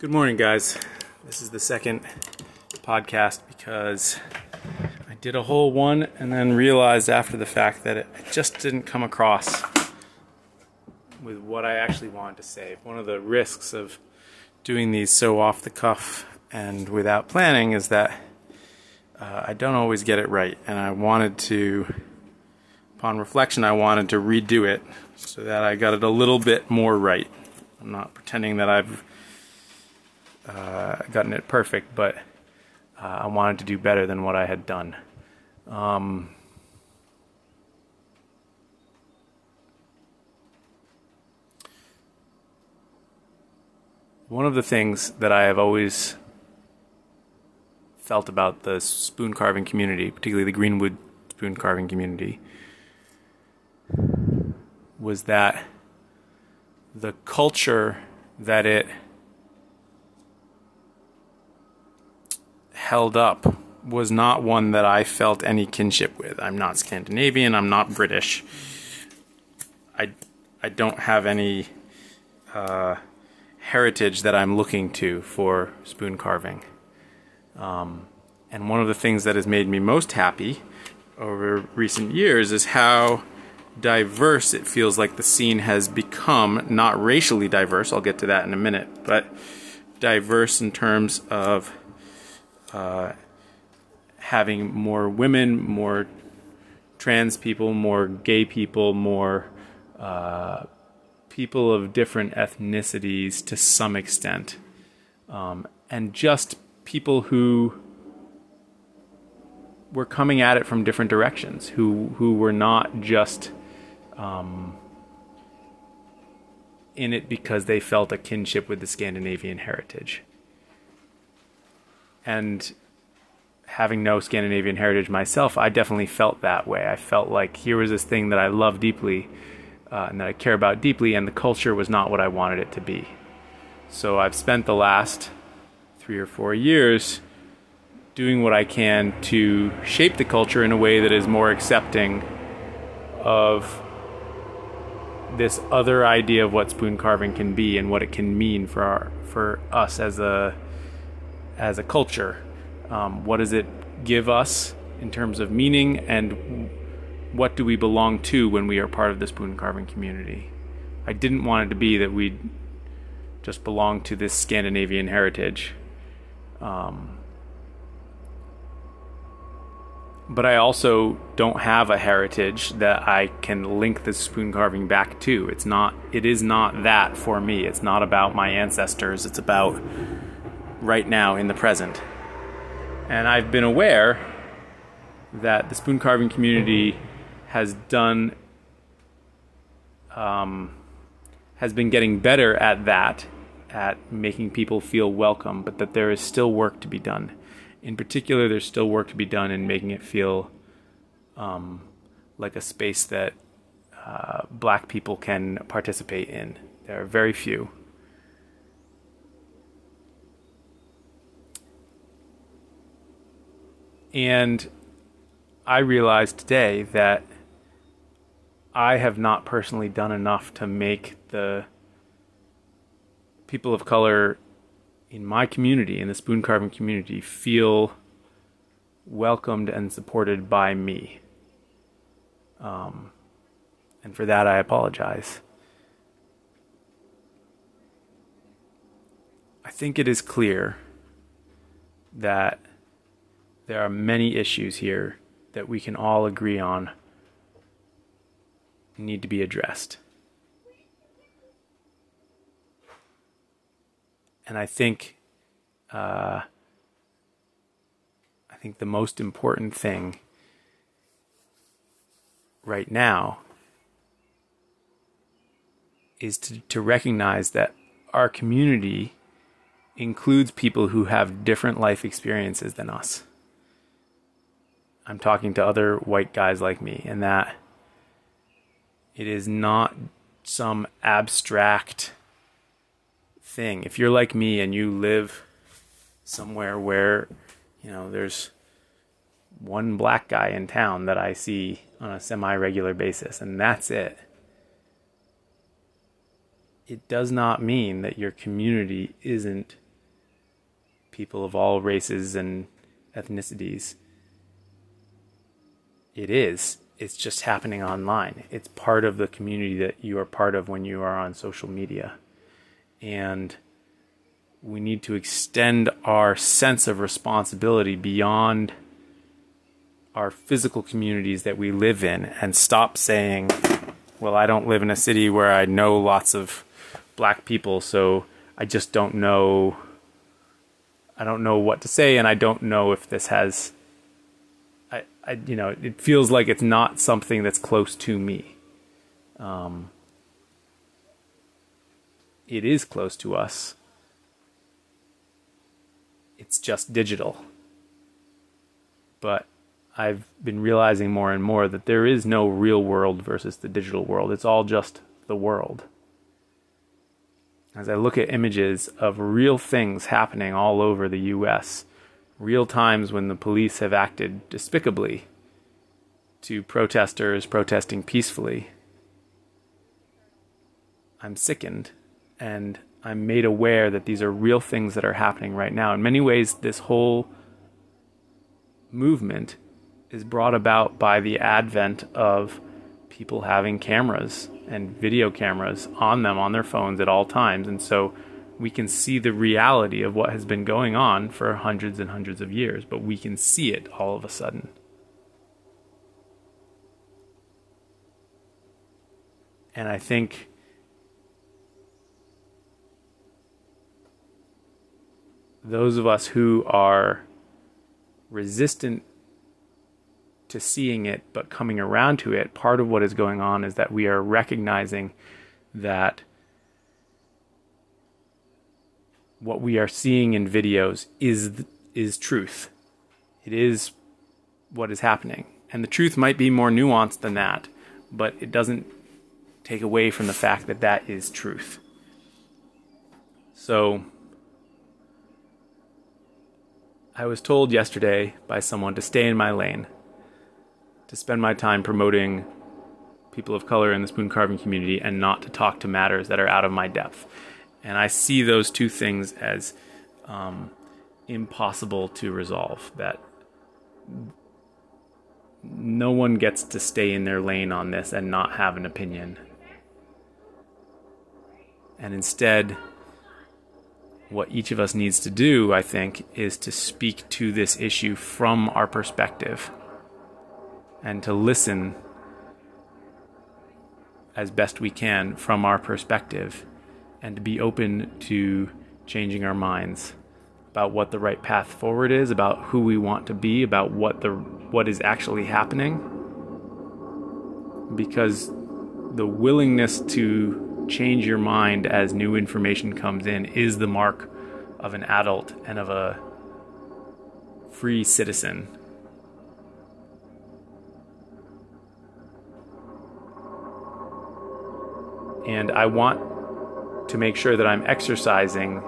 Good morning, guys. This is the second podcast because I did a whole one and then realized after the fact that it just didn't come across with what I actually wanted to say. One of the risks of doing these so off the cuff and without planning is that I don't always get it right, and I wanted to, upon reflection, I wanted to redo it so that I got it a little bit more right. I'm not pretending that I've gotten it perfect, but I wanted to do better than what I had done. One of the things that I have always felt about the spoon carving community, particularly the Greenwood spoon carving community, was that the culture that it held up was not one that I felt any kinship with. I'm not Scandinavian, I'm not British. I don't have any heritage that I'm looking to for spoon carving. And one of the things that has made me most happy over recent years is how diverse it feels like the scene has become, not racially diverse, I'll get to that in a minute, but diverse in terms of having more women, more trans people, more gay people, more people of different ethnicities to some extent, and just people who were coming at it from different directions, who were not just in it because they felt a kinship with the Scandinavian heritage. And having no Scandinavian heritage myself, I definitely felt that way. I felt like here was this thing that I love deeply and that I care about deeply, and the culture was not what I wanted it to be. So I've spent the last 3 or 4 years doing what I can to shape the culture in a way that is more accepting of this other idea of what spoon carving can be and what it can mean for us as a culture. What does it give us in terms of meaning, and what do we belong to when we are part of the spoon carving community? I didn't want it to be that we just belong to this Scandinavian heritage. But I also don't have a heritage that I can link the spoon carving back to. It is not that for me. It's not about my ancestors. It's about right now in the present. And I've been aware that the spoon carving community has done, has been getting better at that, at making people feel welcome, but that there is still work to be done. In particular, there's still work to be done in making it feel like a space that black people can participate in. There are very few. And I realized today that I have not personally done enough to make the people of color in my community, in the spoon carving community, feel welcomed and supported by me. And for that, I apologize. I think it is clear that there are many issues here that we can all agree on need to be addressed. And I think the most important thing right now is to recognize that our community includes people who have different life experiences than us. I'm talking to other white guys like me, and that it is not some abstract thing. If you're like me and you live somewhere where, you know, there's one black guy in town that I see on a semi-regular basis, and that's it, it does not mean that your community isn't people of all races and ethnicities. It is. It's just happening online. It's part of the community that you are part of when you are on social media. And we need to extend our sense of responsibility beyond our physical communities that we live in and stop saying, well, I don't live in a city where I know lots of black people, so I just don't know. I don't know what to say, and I don't know if this has... it feels like it's not something that's close to me. It is close to us. It's just digital. But I've been realizing more and more that there is no real world versus the digital world. It's all just the world. As I look at images of real things happening all over the U.S., real times when the police have acted despicably to protesters protesting peacefully, I'm sickened, and I'm made aware that these are real things that are happening right now. In many ways, this whole movement is brought about by the advent of people having cameras and video cameras on them, on their phones at all times, and so we can see the reality of what has been going on for hundreds and hundreds of years, but we can see it all of a sudden. And I think those of us who are resistant to seeing it but coming around to it, part of what is going on is that we are recognizing that what we are seeing in videos is truth. It is what is happening. And the truth might be more nuanced than that, but it doesn't take away from the fact that that is truth. So, I was told yesterday by someone to stay in my lane, to spend my time promoting people of color in the spoon carving community and not to talk to matters that are out of my depth. And I see those two things as impossible to resolve, that no one gets to stay in their lane on this and not have an opinion. And instead, what each of us needs to do, I think, is to speak to this issue from our perspective and to listen as best we can from our perspective, and to be open to changing our minds about what the right path forward is, about who we want to be, about what is actually happening. Because the willingness to change your mind as new information comes in is the mark of an adult and of a free citizen. And I want to make sure that I'm exercising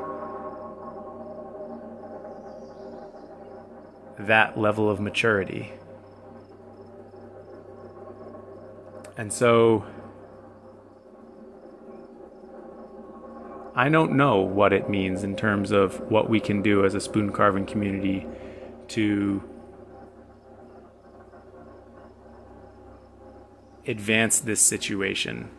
that level of maturity. And so I don't know what it means in terms of what we can do as a spoon carving community to advance this situation.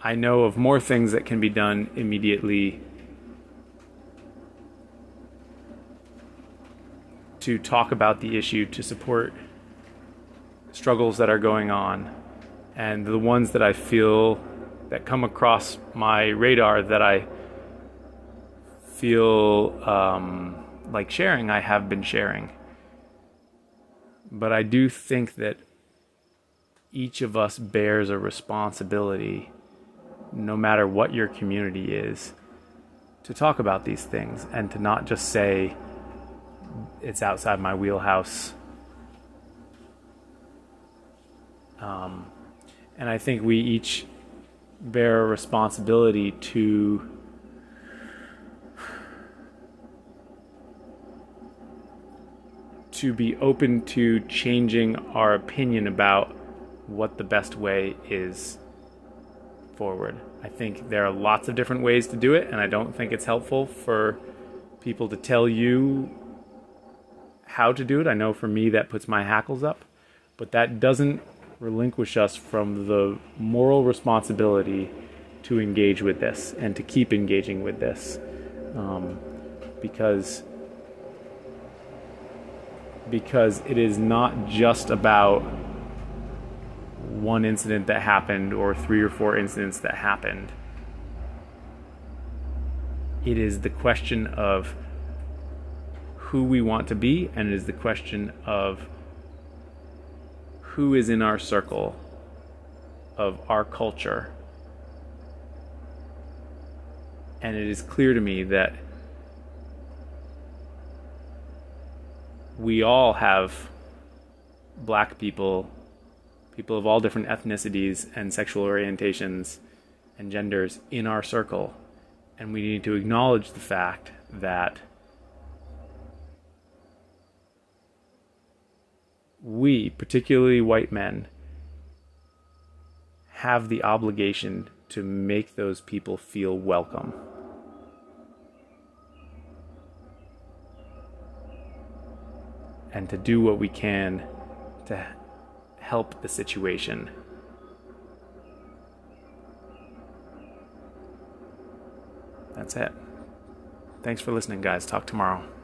I know of more things that can be done immediately to talk about the issue, to support struggles that are going on. And the ones that I feel that come across my radar that I feel like sharing, I have been sharing. But I do think that each of us bears a responsibility, no matter what your community is, to talk about these things and to not just say it's outside my wheelhouse. And I think we each bear a responsibility to be open to changing our opinion about what the best way is forward. I think there are lots of different ways to do it, and I don't think it's helpful for people to tell you how to do it. I know for me that puts my hackles up, but that doesn't relinquish us from the moral responsibility to engage with this and to keep engaging with this, because it is not just about one incident that happened or 3 or 4 incidents that happened. It is the question of who we want to be, and it is the question of who is in our circle, of our culture. And it is clear to me that we all have black people, people of all different ethnicities and sexual orientations and genders in our circle. And we need to acknowledge the fact that we, particularly white men, have the obligation to make those people feel welcome. And to do what we can to help the situation. That's it. Thanks for listening, guys. Talk tomorrow.